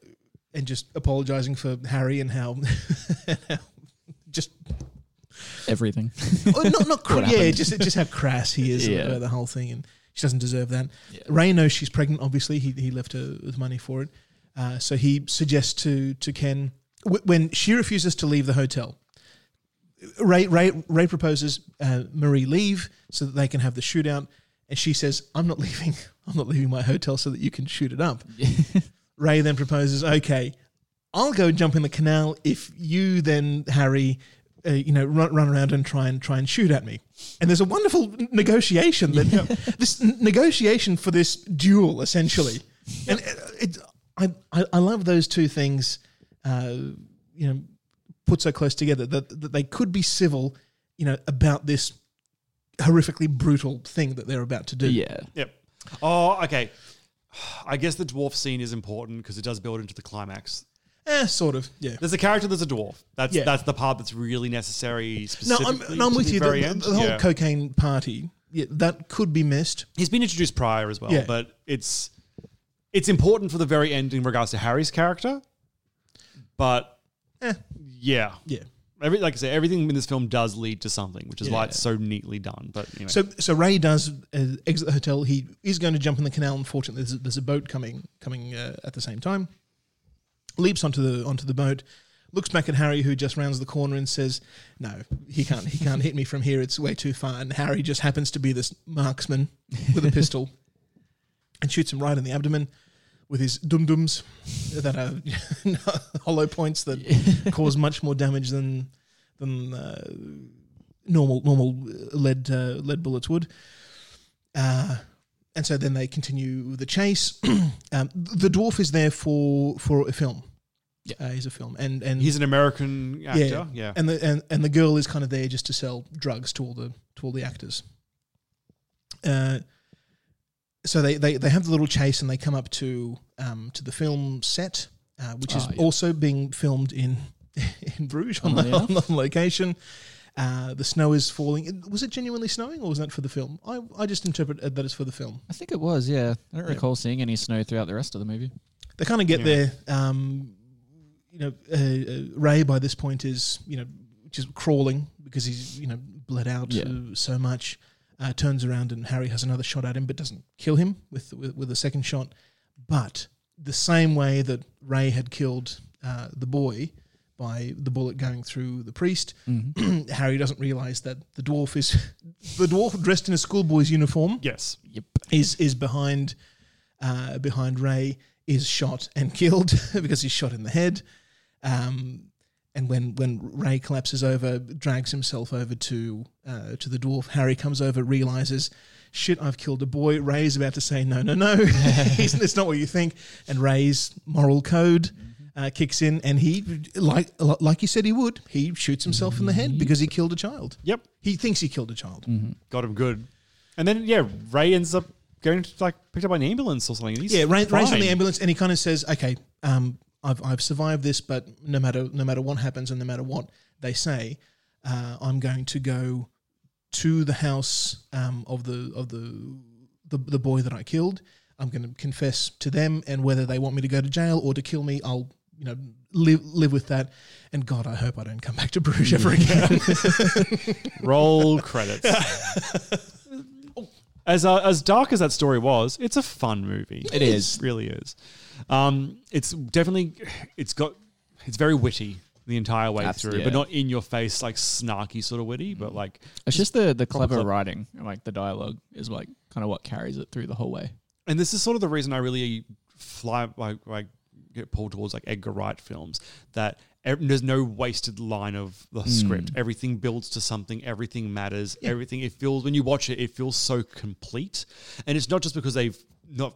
just apologizing for Harry and how just... everything. Just how crass he is about the whole thing, and she doesn't deserve that. Yeah. Ray knows she's pregnant, obviously. He left her with money for it. So he suggests to Ken, when she refuses to leave the hotel, Ray proposes Marie leave so that they can have the shootout. And she says, I'm not leaving my hotel so that you can shoot it up. Ray then proposes, okay, I'll go jump in the canal if you then, Harry... run around and try and shoot at me. And there's a wonderful negotiation that this negotiation for this duel essentially. And I love those two things, put so close together that they could be civil, about this horrifically brutal thing that they're about to do. Yeah. Yep. Oh, okay. I guess the dwarf scene is important because it does build into the climax. Sort of, yeah. There's a character that's a dwarf. That's the part that's really necessary specifically. No, I'm with you. The whole cocaine party, that could be missed. He's been introduced prior as well, but it's important for the very end in regards to Harry's character. But, Yeah. Like I said, everything in this film does lead to something, which is why it's so neatly done. But anyway. So Ray does exit the hotel. He is going to jump in the canal. Unfortunately, there's a boat coming at the same time. Leaps onto the boat, looks back at Harry, who just rounds the corner and says, "No, he can't hit me from here. It's way too far." And Harry just happens to be this marksman with a pistol, and shoots him right in the abdomen with his dum-dums that are hollow points that cause much more damage than normal lead bullets would. And so then they continue the chase. The dwarf is there for a film. is a film, and he's an American actor. Yeah. And the girl is kind of there just to sell drugs to all the actors. So they have the little chase and they come up to the film set, which is also being filmed in Bruges on location. The snow is falling. Was it genuinely snowing or was that for the film? I just interpret that as for the film. I think it was, yeah. I don't recall seeing any snow throughout the rest of the movie. They kind of get there. Ray by this point is, just crawling because he's, bled out so much. Turns around and Harry has another shot at him but doesn't kill him with a second shot. But the same way that Ray had killed the boy by the bullet going through the priest, Harry doesn't realise that the dwarf dressed in a schoolboy's uniform. Yes. Yep. Is behind Ray, is shot and killed because he's shot in the head. And when Ray collapses over, drags himself over to the dwarf, Harry comes over, realizes, shit, I've killed a boy. Ray's about to say, no, it's not what you think. And Ray's moral code kicks in, and he, like you said he would, he shoots himself in the head because he killed a child. Yep. He thinks he killed a child. Mm-hmm. Got him good. And then, Ray ends up going to, picked up by an ambulance or something. He's Ray's in the ambulance, and he kind of says, okay, I've survived this, but no matter what happens and no matter what they say, I'm going to go to the house of the boy that I killed. I'm going to confess to them, and whether they want me to go to jail or to kill me, I'll live with that. And God, I hope I don't come back to Bruges ever again. Roll credits. As dark as that story was, it's a fun movie. It is. Really is. It's very witty the entire way through, but not in your face, like snarky sort of witty, but like... It's just the clever writing, like the dialogue is like kind of what carries it through the whole way. And this is sort of the reason I really get pulled towards like Edgar Wright films, that there's no wasted line of the script. Everything builds to something. Everything matters. Yeah. Everything, it feels, when you watch it, it feels so complete. And it's not just because there's no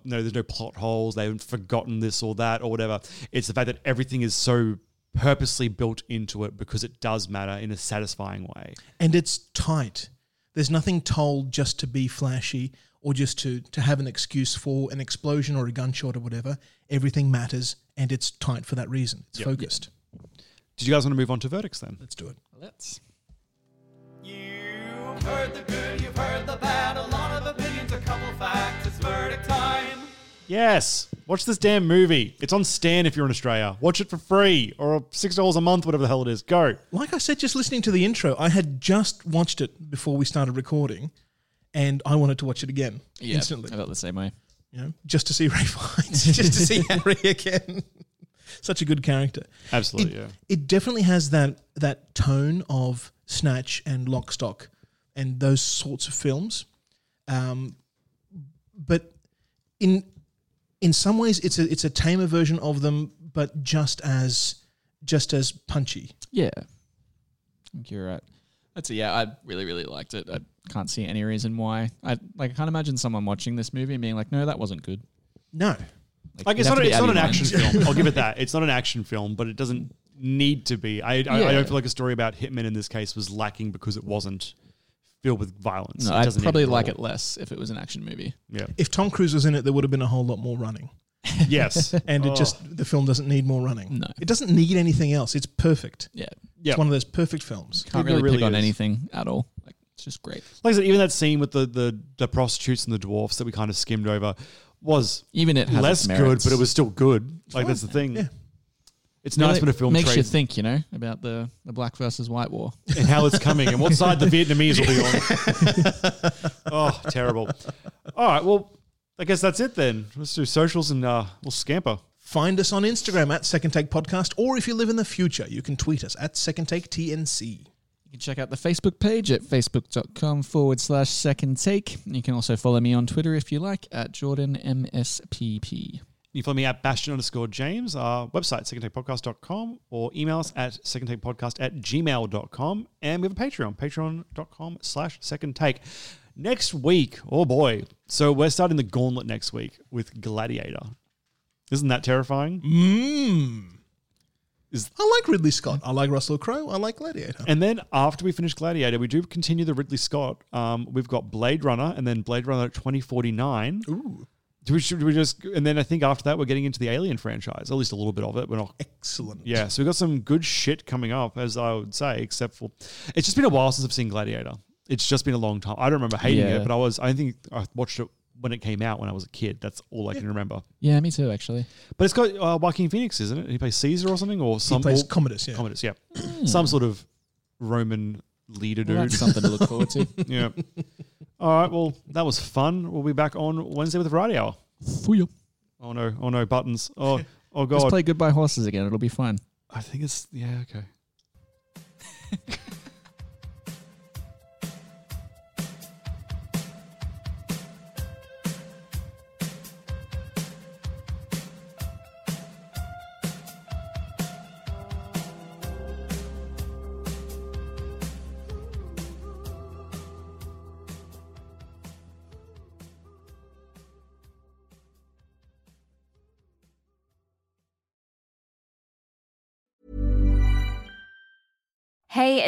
plot holes, they haven't forgotten this or that or whatever. It's the fact that everything is so purposely built into it because it does matter in a satisfying way. And it's tight. There's nothing told just to be flashy or just to have an excuse for an explosion or a gunshot or whatever. Everything matters and it's tight for that reason. It's focused. Yep. Did you guys want to move on to verdicts then? Let's do it. Let's. You've heard the good, you've heard the bad, a lot of opinions, a couple facts, it's verdict time. Yes, watch this damn movie. It's on Stan if you're in Australia. Watch it for free or $6 a month, whatever the hell it is. Go. Like I said, just listening to the intro, I had just watched it before we started recording and I wanted to watch it again instantly. I felt the same way. Just to see Ray Fiennes, just to see Henry again. Such a good character. Absolutely, It definitely has that tone of Snatch and Lock Stock and those sorts of films. But in some ways it's a tamer version of them, but just as punchy. Yeah. I think you're right. I really, really liked it. I can't see any reason why. I can't imagine someone watching this movie and being like, no, that wasn't good. No. Like it's not an action film. I'll give it that. It's not an action film, but it doesn't need to be. I don't feel like a story about hitmen in this case was lacking because it wasn't filled with violence. No, I'd probably like it less if it was an action movie. Yeah. If Tom Cruise was in it, there would have been a whole lot more running. Yes. And the film doesn't need more running. No. It doesn't need anything else. It's perfect. Yeah. It's one of those perfect films. Can't really pick on anything at all. Like, it's just great. Like I said, even that scene with the prostitutes and the dwarfs that we kind of skimmed over was even it has less good, but it was still good. Like, that's the thing. Yeah. It's nice when a film makes you think, about the black versus white war and how it's coming and what side the Vietnamese will be on. Oh, terrible. All right, well, I guess that's it then. Let's do socials and we'll scamper. Find us on Instagram at Second Take Podcast, or if you live in the future, you can tweet us at Second Take TNC. You can check out the Facebook page at facebook.com/Second Take. You can also follow me on Twitter if you like at JordanMSPP. You follow me at Bastion_James, our website, secondtakepodcast.com, or email us at secondtakepodcast@gmail.com. And we have a Patreon, patreon.com/Second Take. Next week, oh boy. So we're starting the gauntlet next week with Gladiator. Isn't that terrifying? is I like Ridley Scott. I like Russell Crowe. I like Gladiator. And then after we finish Gladiator, we do continue the Ridley Scott. We've got Blade Runner and then Blade Runner 2049. Ooh. Should we just, and then I think after that we're getting into the Alien franchise, at least a little bit of it. We're not excellent. Yeah, so we've got some good shit coming up, as I would say, except for it's just been a while since I've seen Gladiator. It's just been a long time. I don't remember hating it, but I think I watched it when it came out when I was a kid. That's all I can remember. Yeah, me too, actually. But it's got Joaquin Phoenix, isn't it? He plays Caesar or something, or some. He plays Commodus. Yeah, Commodus. Yeah, some sort of Roman leader dude. That's something to look forward to. Yeah. All right, well, that was fun. We'll be back on Wednesday with the Variety Hour. Oh no, buttons. Oh God. Let's play Goodbye Horses again. It'll be fun. I think it's, yeah, okay. Hey,